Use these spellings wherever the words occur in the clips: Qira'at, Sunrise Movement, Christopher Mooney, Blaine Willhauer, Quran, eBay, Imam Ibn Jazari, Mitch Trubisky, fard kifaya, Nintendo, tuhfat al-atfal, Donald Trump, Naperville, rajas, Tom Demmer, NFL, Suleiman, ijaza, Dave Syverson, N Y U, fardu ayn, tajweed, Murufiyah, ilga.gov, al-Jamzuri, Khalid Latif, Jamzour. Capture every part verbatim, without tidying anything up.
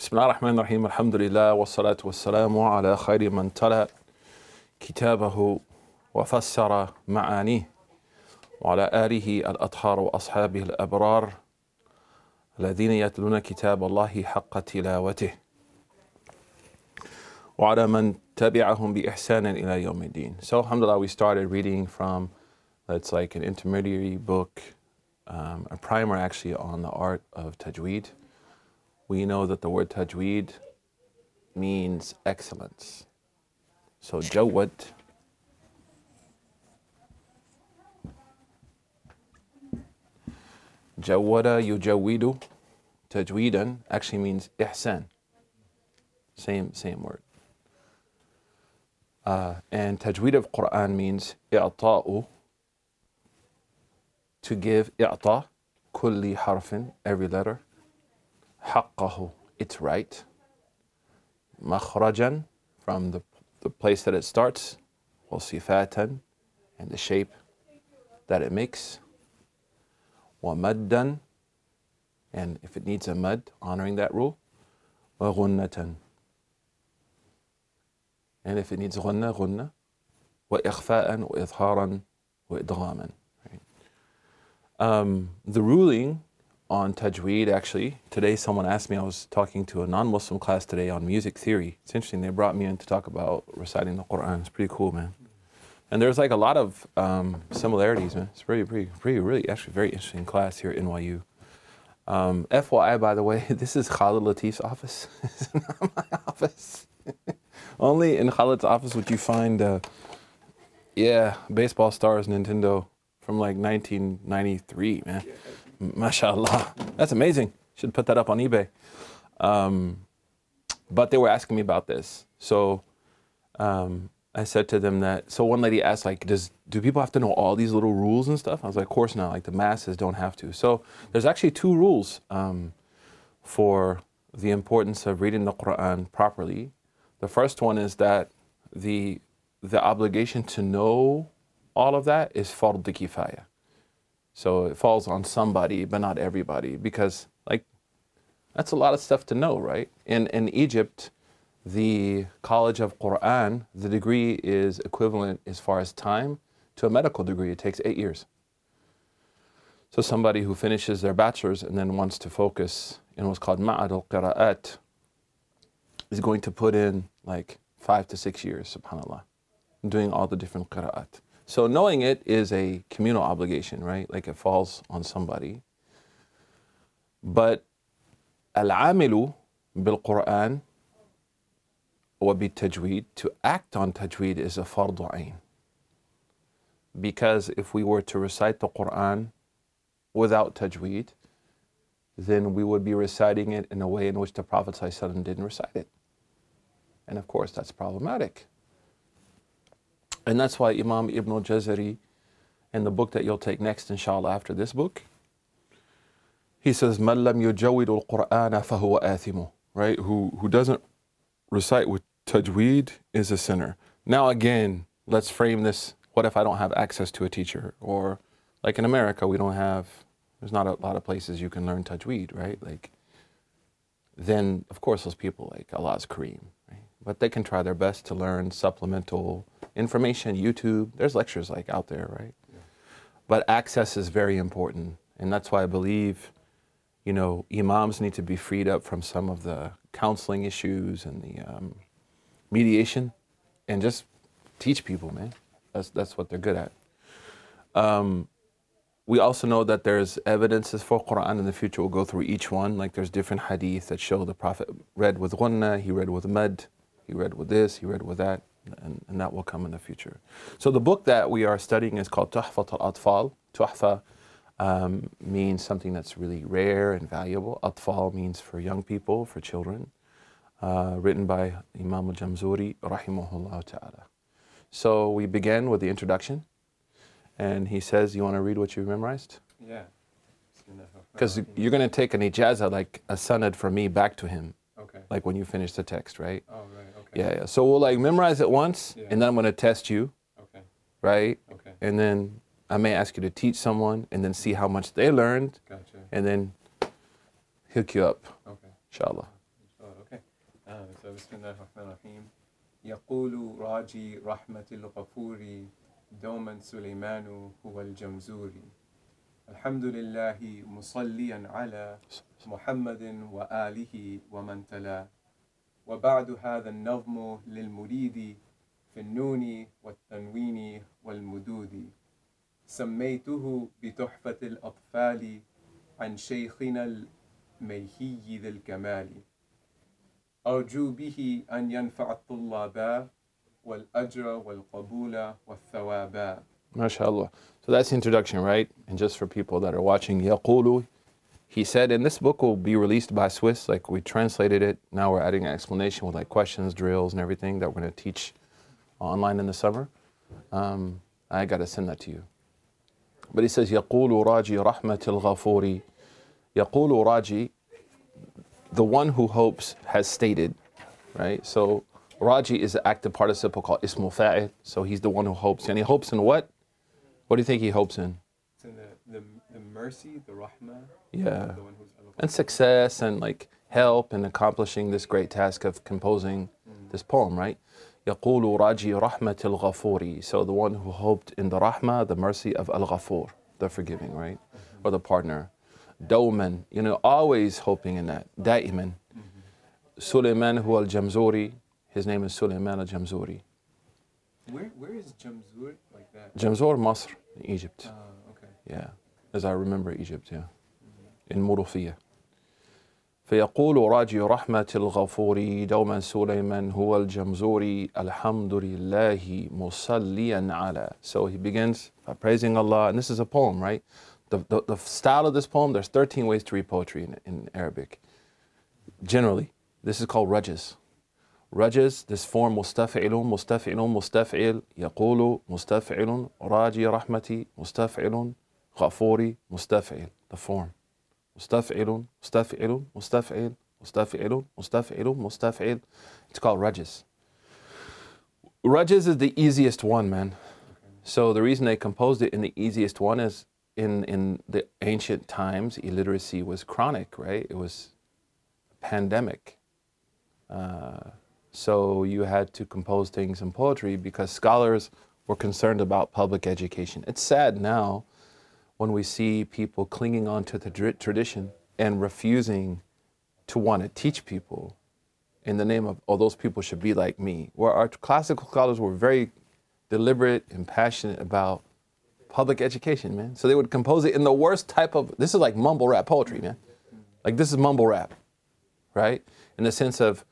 Bismillah ar-Rahman ar-Rahim, alhamdulillah, wa salatu wa salamu ala khayri man tala kitabahu wa fassara ma'anih wa ala alihi al-athar wa ashabihi al-abrar alladhina yatluna kitab Allahi haqqa tilawatih wa ala man tabi'ahum bi ihsanin ila yawmi din. So alhamdulillah, we started reading from, it's like an intermediary book, um, a primer actually on the art of tajweed. We know that the word tajweed means excellence. So jawad jawada yujawidu tajweedan actually means ihsan. Same same word. Uh, and tajweed of Quran means i'ta'u, to give i'ta, kulli harfin, every letter. حقه, it's right. مخرجا, from the, the place that it starts. وصفاتا, and the shape that it makes. ومدا, and if it needs a mud, honoring that rule. وغنة, and if it needs غنة, غنة. وإخفاء وإظهارا وإدغاما. Right? Um, the ruling on tajweed, actually, today someone asked me, I was talking to a non-Muslim class today on music theory. It's interesting, they brought me in to talk about reciting the Quran. It's pretty cool, man. And there's like a lot of um, similarities, man. It's pretty, pretty, pretty, really, actually very interesting class here at N Y U. Um, F Y I, by the way, this is Khalid Latif's office. It's not my office. Only in Khalid's office would you find, uh, yeah, baseball stars, Nintendo, from like nineteen ninety-three, man. Yeah. MashaAllah, that's amazing. Should put that up on eBay. Um, but they were asking me about this. So um, I said to them that, so one lady asked, like, does do people have to know all these little rules and stuff? I was like, of course not. Like, the masses don't have to. So there's actually two rules um, for the importance of reading the Quran properly. The first one is that the the obligation to know all of that is fard kifaya. So it falls on somebody, but not everybody, because, like, that's a lot of stuff to know, right? In in Egypt, the College of Quran, the degree is equivalent as far as time to a medical degree. It takes eight years. So somebody who finishes their bachelor's and then wants to focus in what's called Ma'ad al-Qira'at is going to put in, like, five to six years, subhanAllah, doing all the different Qira'at. So knowing it is a communal obligation, right? Like, it falls on somebody. But al-amilu bil-Qur'an wa bi-tajweed, to act on tajweed is a fardu ayn. Because if we were to recite the Qur'an without tajweed, then we would be reciting it in a way in which the Prophet ﷺ didn't recite it. And of course, that's problematic. And that's why Imam Ibn Jazari, in the book that you'll take next, inshallah, after this book, he says, "Man lam yujawidul Qur'ana fahuwa athimu." Right? Who who doesn't recite with tajweed is a sinner. Now again, let's frame this. What if I don't have access to a teacher? Or, like, in America, we don't have, there's not a lot of places you can learn tajweed, right? Like, then of course those people, like, Allah's Kareem, right? But they can try their best to learn supplemental information, YouTube, there's lectures, like, out there, right? Yeah. But access is very important, and that's why I believe, you know, imams need to be freed up from some of the counseling issues and the um, mediation, and just teach people, man. That's that's what they're good at. Um, we also know that there's evidences for Quran in the future. We'll go through each one. Like, there's different hadith that show the Prophet read with ghunnah, he read with mud, he read with this, he read with that. And, and that will come in the future. So the book that we are studying is called tuhfat al-atfal. Tuhfa um, means something that's really rare and valuable. Atfal means for young people, for children. Uh, written by Imam al-Jamzuri, rahimahullah ta'ala. So we began with the introduction. And he says, you want to read what you memorized? Yeah. Because you're going to take an ijaza, like a sanad from me back to him. Okay. Like, when you finish the text, right? Oh, right. Okay. Yeah, yeah. So we'll, like, memorize it once, yeah. And then I'm going to test you. Okay. Right? Okay. And then I may ask you to teach someone, and then see how much they learned. Gotcha. And then hook you up. Okay. Inshallah. Inshallah. So Bismillah ar-Rahman ar-Rahim. Yaqulu Raji Rahmatil Ghafuri Doman Suleimanu Huwa al-Jamzuri. Alhamdulillahi Musalliyan ala Muhammadin wa alihi wa man tala. Wa ba'du hadha an-nazmu lil muridi fi an-nuni wa at-tanwini wal mududi. Sammaytuhu bi tuhfat al-atfal an shaykhina al-mayhi dhil kamali. أرجو به أن ينفع الطلاب والأجر والقبول والثواب. MashaAllah. So that's the introduction, right? And just for people that are watching, Yaqulu, he said, and this book will be released by Swiss, like we translated it. Now we're adding an explanation with like questions, drills, and everything that we're going to teach online in the summer. Um, I got to send that to you. But he says, Yaqulu Raji Rahmatil Ghafuri. Yaqulu Raji. The one who hopes has stated, right? So Raji is an active participle called Ismul Fa'il. So he's the one who hopes. And he hopes in what? What do you think he hopes in? It's in the, the, the mercy, the rahmah. Yeah. The one who's and success and like help in accomplishing this great task of composing mm-hmm. this poem, right? Yaqulu Raji Rahmatil Ghafuri. So the one who hoped in the rahmah, the mercy of Al-Ghafur, the forgiving, right? Mm-hmm. Or the partner. Dawman, you know, always hoping in that. Daiman. Mm-hmm. Suleiman huwa al-Jamzuri. His name is Suleiman al-Jamzuri. Where where is Jamzour like that? Jamzour, Masr, in Egypt. Oh, okay. Yeah. As I remember Egypt, yeah. Mm-hmm. In Murufiyah. فَيَقُولُ رَاجِي رَحْمَةِ الْغَفُورِ دَوْمًا سُلَيْمًا هُوَ الْجَمْزُورِ الْحَمْدُ لِلَّهِ مُصَلِّيًا عَلَى. So he begins by praising Allah, and this is a poem, right? The, the, the style of this poem, there's thirteen ways to read poetry in, in Arabic. Generally, this is called rajas. Rajas, this form, mustaf'ilun, mustaf'ilun, mustaf'il, yaqulu, mustaf'ilun, raji rahmati, mustaf'ilun, ghafuri, mustaf'il, the form. Mustaf'ilun, mustaf'ilun, mustaf'il, mustaf'ilun, mustaf'ilun, mustaf'il. It's called rajas. Rajas is the easiest one, man. So the reason they composed it in the easiest one is In, in the ancient times, illiteracy was chronic, right? It was pandemic. Uh, so you had to compose things in poetry because scholars were concerned about public education. It's sad now when we see people clinging on to the dr- tradition and refusing to want to teach people in the name of, oh, those people should be like me. Where our classical scholars were very deliberate and passionate about public education, man. So they would compose it in the worst type of, this is like mumble rap poetry, man. Like this is mumble rap, right? In the sense of,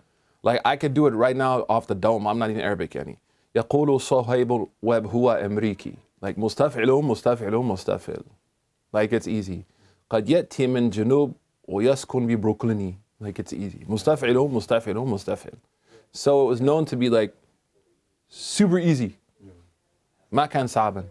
like I could do it right now off the dome. I'm not even Arabic any. يَقُولُ صَهَيْبُ الْوَبْ هُوَ أَمْرِيكِ. Like مُسْتَفْعِلُ مُسْتَفْعِلُ مُسْتَفْعِلُ. Like it's easy. قَدْ يَأْتِي مِنْ جُنُوبٍ وَيَسْكُنْ بِبْرُكْلِنِ. Like it's easy. مُسْتَفْعِلُ مُسْتَفْعِلُ مُسْتَفْعِلُ. So it was known to be like super easy. ما كان صعبا.